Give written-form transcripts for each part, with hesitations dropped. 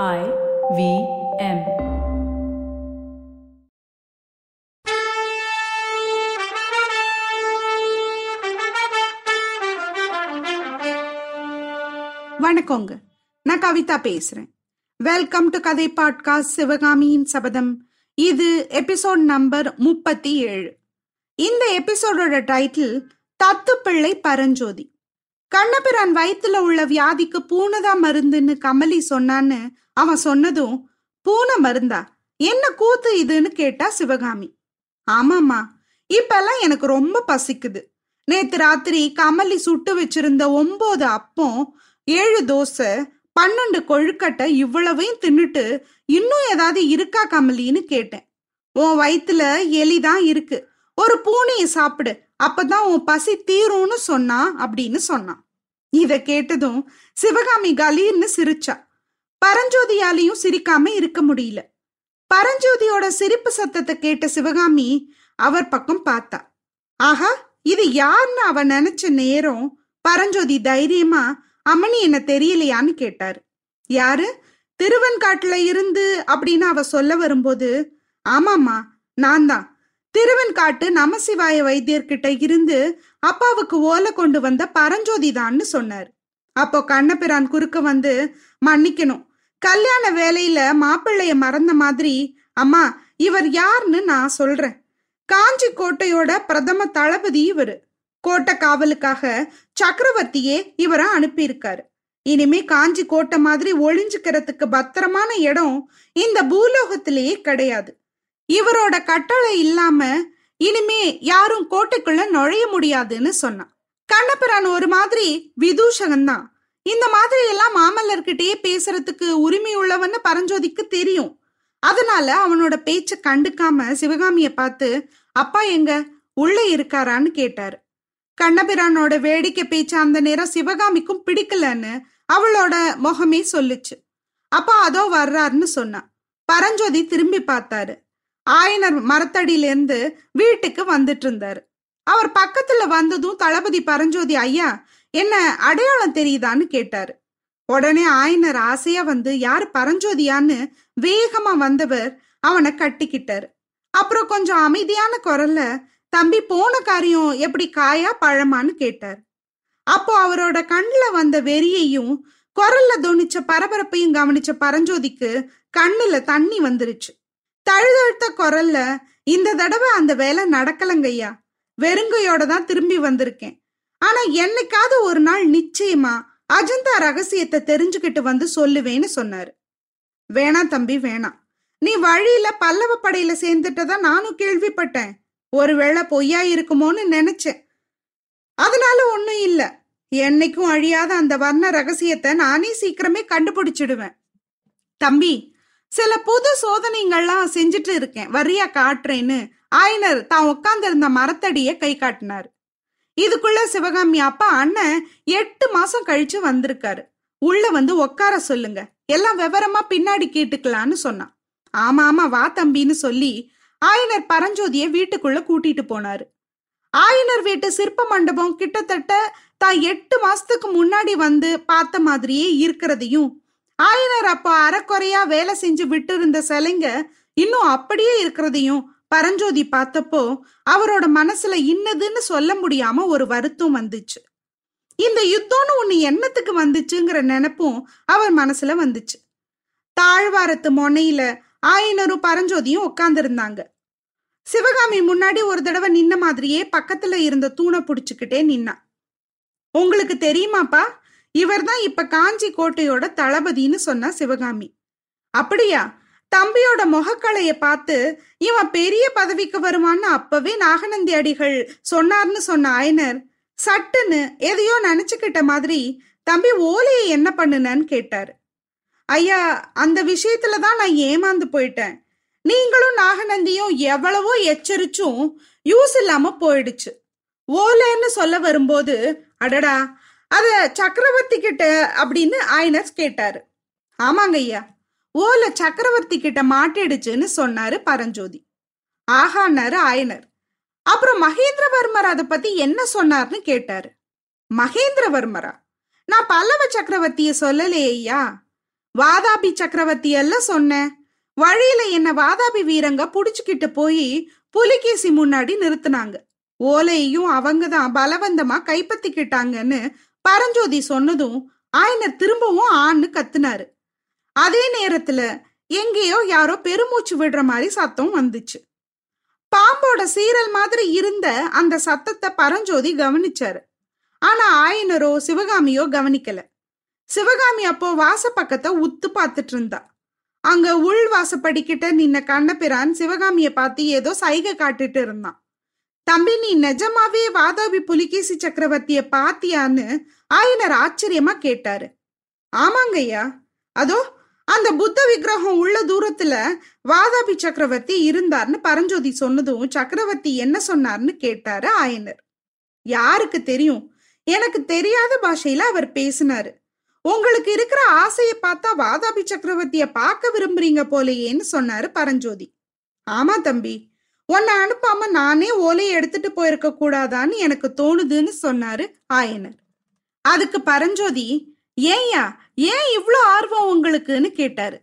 IVM. வணக்கங்க, நான் கவிதா பேசுறேன். வெல்கம் டு கதை பாட்காஸ்ட் சிவகாமியின் சபதம். இது எபிசோட் நம்பர் 37. இந்த எபிசோடோட டைட்டில் தத்துப்பிள்ளை பரஞ்சோதி. கண்ணபிரான் வயிற்றுல உள்ள வியாதிக்கு பூனைதான் மருந்துன்னு கமலி சொன்னான்னு அவன் சொன்னதும், பூனை மருந்தா, என்ன கூத்து இதுன்னு கேட்டா சிவகாமி. ஆமாம்மா, இப்பெல்லாம் எனக்கு ரொம்ப பசிக்குது. நேத்து ராத்திரி கமலி சுட்டு வச்சிருந்த 9 அப்பம், 7 தோசை, 12 கொழுக்கட்டை இவ்வளவையும் தின்னுட்டு இன்னும் ஏதாவது இருக்கா கமலின்னு கேட்டேன். உன் வயிற்றுல எலிதான் இருக்கு, ஒரு பூனையை சாப்பிடு, அப்பதான் உன் பசி தீரும்னு சொன்னா அப்படின்னு சொன்னான். இத கேட்டதும் சிவகாமி கலீர்னு சிரிச்சா. பரஞ்சோதியாலையும் சிரிக்காம இருக்க முடியல. பரஞ்சோதியோட சிரிப்பு சத்தத்தை கேட்ட சிவகாமி அவர் பக்கம் பார்த்தா. ஆஹா, இது யாருன்னு அவ நினைச்ச நேரம் பரஞ்சோதி தைரியமா, அம்மணி என்ன தெரியலையான்னு கேட்டாரு. யாரு, திருவெண்காட்டுல இருந்து அப்படின்னு அவ சொல்ல வரும்போது, ஆமாம்மா நான் தான், திருவெண்காட்டு நமசிவாய வைத்தியர்கிட்ட இருந்து அப்பாவுக்கு ஓலை கொண்டு வந்த பரஞ்சோதி தான்னு சொன்னார். அப்போ கண்ணபிரான் குறுக்க வந்து, மன்னிக்கணும், கல்யாண வேலையில மாப்பிள்ளைய மறந்த மாதிரி, அம்மா இவர் யாருன்னு நான் சொல்றேன். காஞ்சி கோட்டையோட பிரதம தளபதி இவரு. கோட்டை காவலுக்காக சக்கரவர்த்தியே இவரை அனுப்பியிருக்காரு. இனிமே காஞ்சி கோட்டை மாதிரி ஒளிஞ்சுக்கிறதுக்கு பத்திரமான இடம் இந்த பூலோகத்திலேயே கிடையாது. இவரோட கட்டளை இல்லாம இனிமே யாரும் கோட்டைக்குள்ள நுழைய முடியாதுன்னு சொன்னான். கண்ணபிரான் ஒரு மாதிரி விதூஷகன்தான். இந்த மாதிரி எல்லாம் மாமல்லர்கிட்டயே பேசுறதுக்கு உரிமை உள்ளவன்னு பரஞ்சோதிக்கு தெரியும். அதனால அவனோட பேச்ச கண்டுக்காம சிவகாமிய பார்த்து, அப்பா எங்க, உள்ள இருக்காரான்னு கேட்டாரு. கண்ணபிரானோட வேடிக்கை பேச்ச அந்த நேரம் சிவகாமிக்கும் பிடிக்கலன்னு அவளோட முகமே சொல்லுச்சு. அப்பா அதோ வர்றாருன்னு சொன்னான். பரஞ்சோதி திரும்பி பார்த்தாரு. ஆயனர் மரத்தடியிலேருந்து வீட்டுக்கு வந்துட்டு இருந்தாரு. அவர் பக்கத்துல வந்ததும் தளபதி பரஞ்சோதி, ஐயா என்ன அடையாளம் தெரியுதான்னு கேட்டாரு. உடனே ஆயனர் ஆசையா வந்து யாரு பரஞ்சோதியான்னு வேகமா வந்தவர் அவனை கட்டிக்கிட்டாரு. அப்புறம் கொஞ்சம் அமைதியான குரல்ல, தம்பி போன காரியம் எப்படி, காயா பழமான்னு கேட்டார். அப்போ அவரோட கண்ணுல வந்த வெறியையும் குரல்ல தோணிச்ச பரபரப்பையும் கவனிச்ச பரஞ்சோதிக்கு கண்ணுல தண்ணி வந்துருச்சு. தழுதழுத்த குரல்ல, இந்த தடவை அந்த வேலை நடக்கலங்கய்யா, வெறுங்கையோட தான் திரும்பி வந்திருக்கேன். ஆனா என்னைக்காவது ஒரு நாள் நிச்சயமா அஜந்தா ரகசியத்தை தெரிஞ்சுக்கிட்டு வந்து சொல்லுவேன்னு சொன்னாரு. வேணாம் தம்பி வேணாம், நீ வழியில பல்லவ படையில சேர்ந்துட்டதான் நானும் கேள்விப்பட்டேன். ஒருவேளை பொய்யா இருக்குமோன்னு நினைச்சேன். அதனால ஒன்னும் இல்ல, என்னைக்கும் அழியாத அந்த வர்ண ரகசியத்தை நானே சீக்கிரமே கண்டுபிடிச்சிடுவேன். தம்பி சில புது சோதனைகள்லாம் செஞ்சுட்டு இருக்கேன், வரியா காட்டுறேன்னு ஆயனர் தான் உட்கார்ந்திருந்த மரத்தடிய கை காட்டினாரு. இதுக்குள்ள சிவகாமி, அப்பா அண்ணன் 8 மாசம் கழிச்சு வந்திருக்காரு, உள்ள வந்து உட்கார சொல்லுங்க, எல்லாம் விவரமா பின்னாடி கேட்டுக்கலான்னு சொன்னான். ஆமா ஆமா வா தம்பின்னு சொல்லி ஆயனர் பரஞ்சோதிய வீட்டுக்குள்ள கூட்டிட்டு போனாரு. ஆயனர் வீட்டு சிற்ப மண்டபம் கிட்டத்தட்ட தான் 8 மாசத்துக்கு முன்னாடி வந்து பார்த்த மாதிரியே இருக்கிறதையும், ஆயனர் அப்போ அறக்குறையா வேலை செஞ்சு விட்டு இருந்த சிலைங்க இன்னும் அப்படியே இருக்கிறதையும் பரஞ்சோதி பார்த்தப்போ அவரோட மனசுல இன்னதுன்னு சொல்ல முடியாம ஒரு வருத்தம் வந்துச்சு. இந்த யுத்தம்னு ஒண்ணு என்னத்துக்கு வந்துச்சுங்கிற நினைப்பும் அவர் மனசுல வந்துச்சு. தாழ்வாரத்து மொனையில ஆயனரும் பரஞ்சோதியும் உட்கார்ந்துருந்தாங்க. சிவகாமி முன்னாடி ஒரு தடவை நின்ன மாதிரியே பக்கத்துல இருந்த தூணை பிடிச்சுக்கிட்டே நின்னா. உங்களுக்கு தெரியுமாப்பா, இவர் தான் இப்ப காஞ்சி கோட்டையோட தளபதினு சொன்னா சிவகாமி. அப்படியா, தம்பியோட முகக்கலைய பார்த்து இவன் பெரிய பதவிக்கு வருவான்னு அப்பவே நாகநந்தி அடிகள் சொன்னார்னு சொன்ன ஆயனர் சட்டுன்னு எதையோ நினைச்சுக்கிட்ட மாதிரி, தம்பி ஓலையை என்ன பண்ணுனன்னு கேட்டாரு. ஐயா, அந்த விஷயத்துலதான் நான் ஏமாந்து போயிட்டேன். நீங்களும் நாகநந்தியும் எவ்வளவோ எச்சரிச்சும் யூஸ் இல்லாம போயிடுச்சு. ஓலைன்னு சொல்ல வரும்போது, அடடா அத சக்கரவர்த்தி கிட்ட அப்படின்னு ஆயனர் கேட்டாரு. ஆமாங்க ஐயா, ஓலை சக்கரவர்த்தி கிட்ட மாட்டிடுச்சுன்னு சொன்னாரு பரஞ்சோதி. ஆகானாரு ஆயனர். அப்புறம் மகேந்திரவர்மர் அதை பத்தி என்ன சொன்னார்னு கேட்டாரு. மகேந்திரவர்மரா, நான் பல்லவ சக்கரவர்த்திய சொல்லலையா? வாதாபி சக்கரவர்த்தி எல்லாம் சொன்னேன். வழியில என்ன வாதாபி வீரங்க புடிச்சுக்கிட்டு போய் புலிகேசி முன்னாடி நிறுத்தினாங்க. ஓலையையும் அவங்க தான் பலவந்தமா கைப்பற்றிக்கிட்டாங்கன்னு பரஞ்சோதி சொன்னதும் ஆயனர் திரும்பவும் ஆன்னு கத்துனாரு. அதே நேரத்துல எங்கேயோ யாரோ பெருமூச்சு விடுற மாதிரி சத்தம் வந்துச்சு. பாம்போட சீரல் மாதிரி இருந்த அந்த சத்தத்தை பரஞ்சோதி கவனிச்சாரு. ஆனா ஆயனரோ சிவகாமியோ கவனிக்கல. சிவகாமி அப்போ வாச பக்கத்தை உத்து பார்த்துட்டு இருந்தா. அங்க உள் வாசப்படிக்கிட்ட நின்ன கண்ணபிரான் சிவகாமிய பார்த்து ஏதோ சைகை காட்டிட்டு இருந்தான். தம்பி, நீ நிஜமாவே வாதாபி புலிகேசி சக்கரவர்த்திய பாத்தியான்னு ஆயனர் ஆச்சரியமா கேட்டாரு. ஆமாங்கய்யா, அதோ அந்த புத்த விக்கிரகம் உள்ள தூரத்துல வாதாபி சக்கரவர்த்தி இருந்தார்னு பரஞ்சோதி சொன்னதும் சக்கரவர்த்தி என்ன சொன்னார்னு கேட்டாரு ஆயனர். யாருக்கு தெரியும், எனக்கு தெரியாத பாஷையில அவர் பேசினாரு. உங்களுக்கு இருக்கிற ஆசைய பார்த்தா வாதாபி சக்கரவர்த்திய பார்க்க விரும்புறீங்க போலயேன்னு சொன்னாரு பரஞ்சோதி. ஆமா தம்பி, உன்னை அனுப்பாம நானே ஓலையை எடுத்துட்டு போயிருக்க கூடாதான்னு எனக்கு தோணுதுன்னு சொன்னாரு ஆயனர். அதுக்கு பரஞ்சோதி, ஏய்யா ஏன் இவ்வளோ ஆர்வம் உங்களுக்குன்னு கேட்டாரு.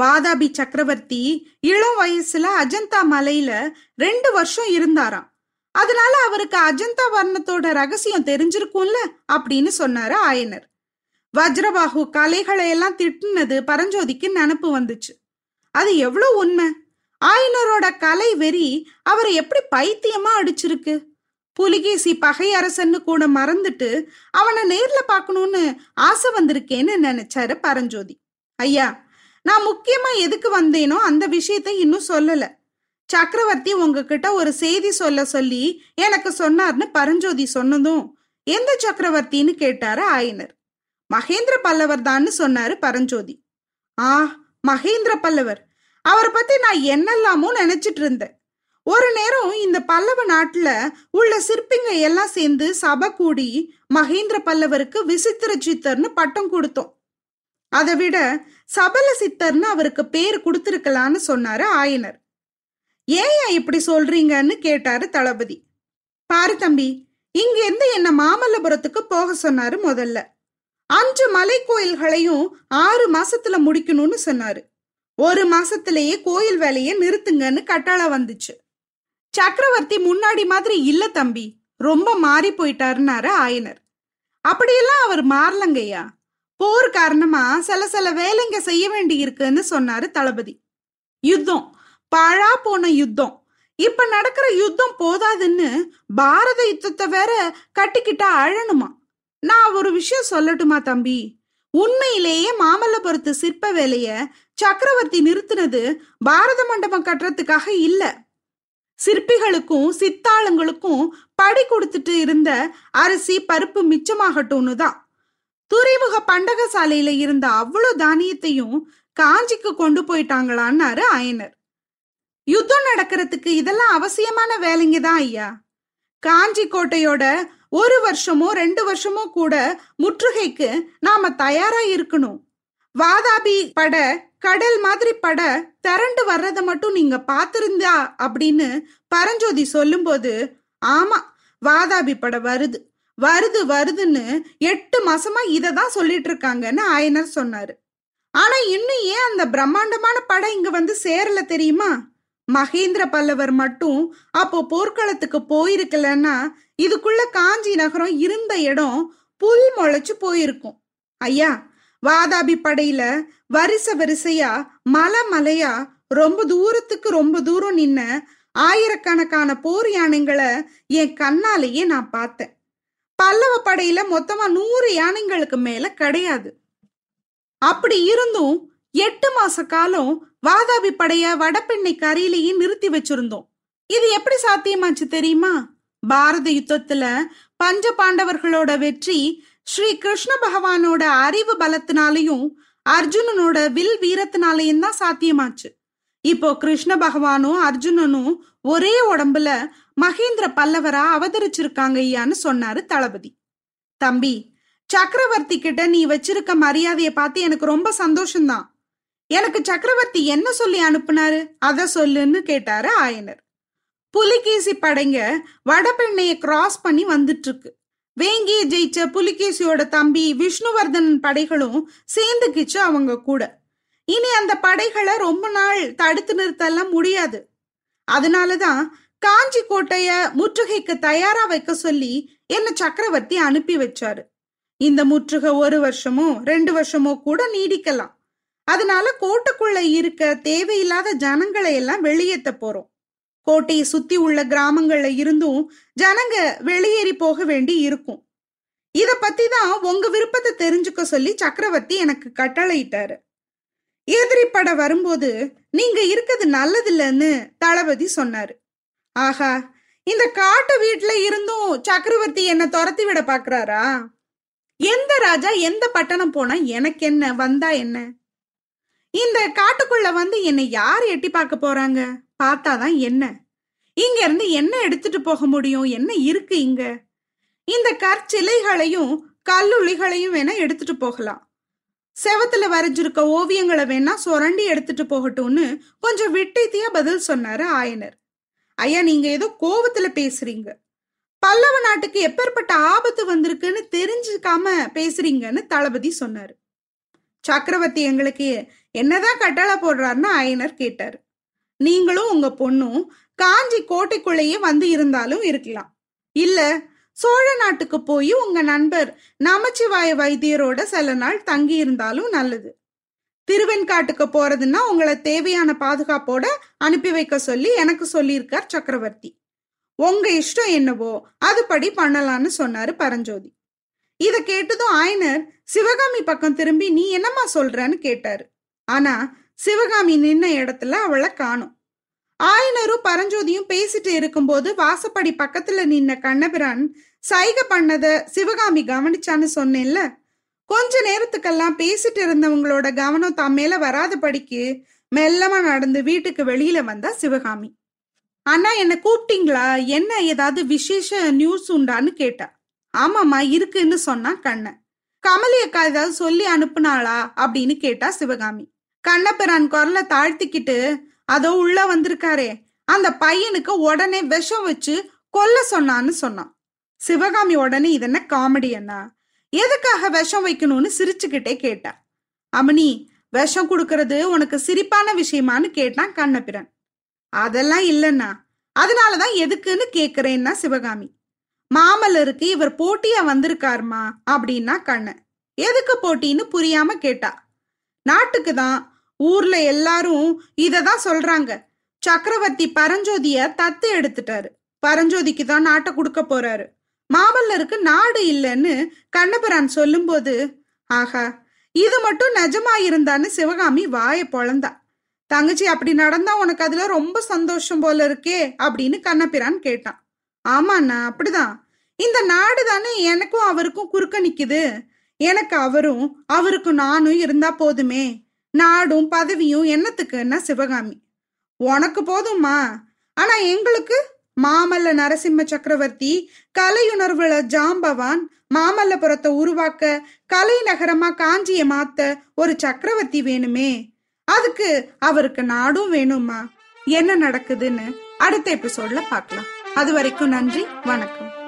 வாதாபி சக்கரவர்த்தி இளம் வயசுல அஜந்தா மலையில 2 வருஷம் இருந்தாராம். அதனால அவருக்கு அஜந்தா வர்ணத்தோட ரகசியம் தெரிஞ்சிருக்கும்ல அப்படின்னு சொன்னாரு ஆயனர். வஜ்ரவாஹு கலைகளை எல்லாம் திட்டினது பரஞ்சோதிக்கு நினப்பு வந்துச்சு. அது எவ்வளோ உண்மை. ஆயனரோட கலை வெறி அவரை எப்படி பைத்தியமா அடிச்சிருக்கு. புலிகேசி பகை அரசன்னு கூட மறந்துட்டு அவனை நேர்ல பாக்கணும்னு ஆசை வந்திருக்கேன்னு நினைச்சாரு பரஞ்சோதி. ஐயா, நான் முக்கியமா எதுக்கு வந்தேனோ அந்த விஷயத்த இன்னும் சொல்லல. சக்கரவர்த்தி உங்ககிட்ட ஒரு செய்தி சொல்ல சொல்லி எனக்கு சொன்னார்னு பரஞ்சோதி சொன்னதும் எந்த சக்கரவர்த்தின்னு கேட்டாரு ஆயனர். மகேந்திர பல்லவர் தான்னு சொன்னாரு பரஞ்சோதி. மகேந்திர பல்லவர், அவரை பத்தி நான் என்னெல்லாமோ நினைச்சிட்டு இருந்தேன். ஒரு நேரம் இந்த பல்லவ நாட்டுல உள்ள சிற்பிங்க எல்லாம் சேர்ந்து சபை கூடி மகேந்திர பல்லவருக்கு விசித்திர சித்தர்னு பட்டம் கொடுத்தோம். அதை விட சபல சித்தர்னு அவருக்கு பேர் கொடுத்திருக்கலான்னு சொன்னாரு ஆயனர். ஏன் இப்படி சொல்றீங்கன்னு கேட்டாரு தளபதி. பாரு தம்பி, இங்க இருந்து என்ன மாமல்லபுரத்துக்கு போக சொன்னாரு. முதல்ல 5 மலை கோயில்களையும் 6 மாசத்துல முடிக்கணும்னு சொன்னாரு. 1 மாசத்திலேயே கோயில் வேலையை நிறுத்துங்கன்னு கட்டளை வந்துச்சு. சக்கரவர்த்தி முன்னாடி மாதிரி இல்ல தம்பி, ரொம்ப மாறி போயிட்டாருன்னாரு ஆயனர். அப்படியெல்லாம் அவர் மாறலங்கய்யா. போர் காரணமா சில வேலைங்க செய்ய வேண்டி இருக்குன்னு சொன்னாரு தளபதி. யுத்தம், பாழா போன யுத்தம். இப்ப நடக்கிற யுத்தம் போதாதுன்னு பாரத யுத்தத்தை வேற கட்டிக்கிட்டா அழணுமா? நான் ஒரு விஷயம் சொல்லட்டுமா தம்பி? உண்மையிலேயே மாமல்லபுரத்து சிற்ப வேலைய சக்கரவர்த்தி நிறுத்தினது பாரத மண்டபம் கட்டுறதுக்காக இல்ல. சிற்பிகளுக்கும் சித்தாளுங்களுக்கும் படி கொடுத்துட்டு இருந்த அரிசி பருப்பு மிச்சமாகட்டும்னு தான். துறைமுக பண்டகசாலையில இருந்த அவ்வளோ தானியத்தையும் காஞ்சிக்கு கொண்டு போயிட்டாங்களான்னாரு ஆயனர். யுத்தம் நடக்கிறதுக்கு இதெல்லாம் அவசியமான வேலைங்க தான் ஐயா. காஞ்சி கோட்டையோட 1 வருஷமோ 2 வருஷமோ கூட முற்றுகைக்கு நாம தயாரா இருக்கணும். வாதாபி பட கடல் மாதிரி பட திரண்டு வர்றதை மட்டும் நீங்க பாத்திருந்தா அப்படின்னு பரஞ்சோதி சொல்லும் போது, ஆமா வாதாபி பட வருதுன்னு 8 மாசமா இததான் சொல்லிட்டு இருக்காங்கன்னு ஆயனர் சொன்னாரு. ஆனா இன்னும் ஏன் அந்த பிரம்மாண்டமான பட இங்க வந்து சேரல தெரியுமா? மகேந்திர பல்லவர் மட்டும் அப்போ போர்க்களத்துக்கு போயிருக்கலன்னா இதுக்குள்ள காஞ்சி நகரம் இருந்த இடம் புல் முளைச்சு போயிருக்கும். ஐயா, வாதாபி படையில வரிசையா மலையா ரொம்ப தூரம் நின்ன ஆயிரக்கணக்கான போர் யானைங்களை என் கண்ணாலேயே நான் பார்த்தேன். பல்லவ படையில மொத்தமா 100 யானைங்களுக்கு மேல கிடையாது. அப்படி இருந்தும் 8 மாச காலம் வாதாபி படைய வடபெண்ணை கரையிலேயே நிறுத்தி வச்சிருந்தோம். இது எப்படி சாத்தியமாச்சு தெரியுமா? பாரத யுத்தத்துல பஞ்ச பாண்டவர்களோட வெற்றி ஸ்ரீ கிருஷ்ண பகவானோட அறிவு பலத்தினாலையும் அர்ஜுனனோட வில் வீரத்தினாலையும் தான் சாத்தியமாச்சு. இப்போ கிருஷ்ண பகவானும் அர்ஜுனனும் ஒரே உடம்புல மகேந்திர பல்லவரா அவதரிச்சிருக்காங்க ஐயான்னு சொன்னாரு தளபதி. தம்பி, சக்கரவர்த்தி கிட்ட நீ வச்சிருக்க மரியாதையை பார்த்து எனக்கு ரொம்ப சந்தோஷம்தான். எனக்கு சக்கரவர்த்தி என்ன சொல்லி அனுப்புனாரு, அத சொல்லுன்னு கேட்டாரு ஆயனர். புலிகேசி படைங்க வடபெண்ணையை கிராஸ் பண்ணி வந்துட்டு இருக்கு. வேங்கிய ஜெயிச்ச புலிகேசியோட தம்பி விஷ்ணுவர்தன் படைகளும் சேர்ந்துக்கிச்சு அவங்க கூட. இனி அந்த படைகளை ரொம்ப நாள் தடுத்து நிறுத்தலாம் முடியாது. அதனாலதான் காஞ்சி கோட்டைய முற்றுகைக்கு தயாரா வைக்க சொல்லி என்ன சக்கரவர்த்தி அனுப்பி வச்சாரு. இந்த முற்றுகை 1 வருஷமோ 2 வருஷமோ கூட நீடிக்கலாம். அதனால கோட்டைக்குள்ள இருக்க தேவையில்லாத ஜனங்களை எல்லாம் வெளியேற்ற போறோம். கோட்டையை சுத்தி உள்ள கிராமங்கள்ல இருந்தும் ஜனங்க வெளியேறி போக வேண்டி இருக்கும். இத பத்தி தான் உங்க விருப்பத்தை தெரிஞ்சுக்க சொல்லி சக்கரவர்த்தி எனக்கு கட்டளையிட்டாரு. எதிரிப்பட வரும்போது நீங்க இருக்கிறது நல்லதில்லைன்னு தளபதி சொன்னாரு. ஆஹா, இந்த காட்டு வீட்டுல இருந்தும் சக்கரவர்த்தி என்ன துரத்தி விட பாக்குறாரா? எந்த ராஜா எந்த பட்டணம் போனா எனக்கு என்ன, வந்தா என்ன? இந்த காட்டுக்குள்ள வந்து என்னை யார் எட்டி பார்க்க போறாங்க? பார்த்தாதான் என்ன? இங்க இருந்து என்ன எடுத்துட்டு போக முடியும்? என்ன இருக்கு இங்க? இந்த கற்சிலைகளையும் கல்லுளிகளையும் வேணா எடுத்துட்டு போகலாம். செவத்துல வரைஞ்சிருக்க ஓவியங்களை வேணா சுரண்டி எடுத்துட்டு போகட்டும்னு கொஞ்சம் விட்டைத்தியா பதில் சொன்னாரு ஆயனர். ஐயா, நீங்க ஏதோ கோபத்துல பேசுறீங்க. பல்லவ நாட்டுக்கு எப்பேற்பட்ட ஆபத்து வந்திருக்குன்னு தெரிஞ்சுக்காம பேசுறீங்கன்னு தளபதி சொன்னாரு. சக்கரவர்த்தி எங்களுக்கு என்னதான் கட்டளை போடுறாருன்னு ஐயனர் கேட்டாரு. நீங்களும் உங்க பொண்ணும் காஞ்சி கோட்டைக்குள்ளேயே வந்து இருந்தாலும் இருக்கலாம். இல்ல சோழ நாட்டுக்கு போய் உங்க நண்பர் நமசிவாய வைத்தியரோட சில நாள் தங்கி இருந்தாலும் நல்லது. திருவெண்காட்டுக்கு போறதுன்னா உங்களை தேவையான பாதுகாப்போட அனுப்பி வைக்க சொல்லி எனக்கு சொல்லியிருக்கார் சக்கரவர்த்தி. உங்க இஷ்டம் என்னவோ அதுபடி பண்ணலான்னு சொன்னாரு பரஞ்சோதி. இத கேட்டதும் ஆயனர் சிவகாமி பக்கம் திரும்பி நீ என்னம்மா சொல்றன்னு கேட்டாரு. ஆனா சிவகாமி நின்ன இடத்துல அவளை காணும். ஆயனரும் பரஞ்சோதியும் பேசிட்டு இருக்கும்போது வாசப்படி பக்கத்துல நின்ன கண்ணபிரான் சைகை பண்ணத சிவகாமி கவனிச்சான்னு சொன்னேன்ல. கொஞ்ச நேரத்துக்கெல்லாம் பேசிட்டு இருந்தவங்களோட கவனம் தான் மேல வராதபடிக்கு மெல்லமா நடந்து வீட்டுக்கு வெளியில வந்தா சிவகாமி. ஆனா என்ன கூப்பிட்டீங்களா, என்ன ஏதாவது விசேஷ நியூஸ் உண்டான்னு கேட்டா. ஆமாம்மா இருக்குன்னு சொன்னா கண்ணன். கமலியக்கா ஏதாவது சொல்லி அனுப்புனாளா அப்படின்னு கேட்டா சிவகாமி. கண்ணபிரான் குரலை தாழ்த்திக்கிட்டு அதோ உள்ள வந்திருக்காரே அந்த பையனுக்கு உடனே விஷம் வச்சு கொல்ல சொன்னான்னு சொன்னான். சிவகாமி உடனே இதென்ன காமெடி அண்ணா, எதுக்காக விஷம் வைக்கணும்னு சிரிச்சுக்கிட்டே கேட்டா. அமனி, விஷம் கொடுக்கறது உனக்கு சிரிப்பான விஷயமானு கேட்டான் கண்ணபிரான். அதெல்லாம் இல்லைண்ணா, அதனாலதான் எதுக்குன்னு கேக்குறேன்னா சிவகாமி. மாமல்லருக்கு இவர் போட்டியா வந்திருக்காருமா அப்படின்னா கண்ணன். எதுக்கு போட்டின்னு புரியாம கேட்டா. நாட்டுக்கு தான், ஊர்ல எல்லாரும் இததான் சொல்றாங்க. சக்கரவர்த்தி பரஞ்சோதிய தத்து எடுத்துட்டாரு. பரஞ்சோதிக்கு தான் நாட்டை கொடுக்க போறாரு. மாமல்லருக்கு நாடு இல்லைன்னு கண்ணபிரான் சொல்லும் போது ஆகா, இது மட்டும் நிஜமாயிருந்தான்னு சிவகாமி வாயை பொளந்தா. தங்கச்சி, அப்படி நடந்தா உனக்கு அதுல ரொம்ப சந்தோஷம் போல இருக்கே அப்படின்னு கண்ணபிரான் கேட்டான். ஆமாண்ணா, அப்படிதான். இந்த நாடு தானே எனக்கும் அவருக்கும் குறுக்க நிக்குது. எனக்கு அவரும் அவருக்கு நானும் இருந்தா போதுமே, நாடும் பதவியும் என்னத்துக்குன்னா சிவகாமி. உனக்கு போதும்மா, ஆனா எங்களுக்கு மாமல்ல நரசிம்ம சக்கரவர்த்தி கலையுணர்வுல ஜாம்பவான், மாமல்லபுரத்தை உருவாக்க கலை நகரமா காஞ்சியை மாத்த ஒரு சக்கரவர்த்தி வேணுமே. அதுக்கு அவருக்கு நாடும் வேணுமா? என்ன நடக்குதுன்னு அடுத்த எபிசோட்ல பார்க்கலாம். அது வரைக்கும் நன்றி, வணக்கம்.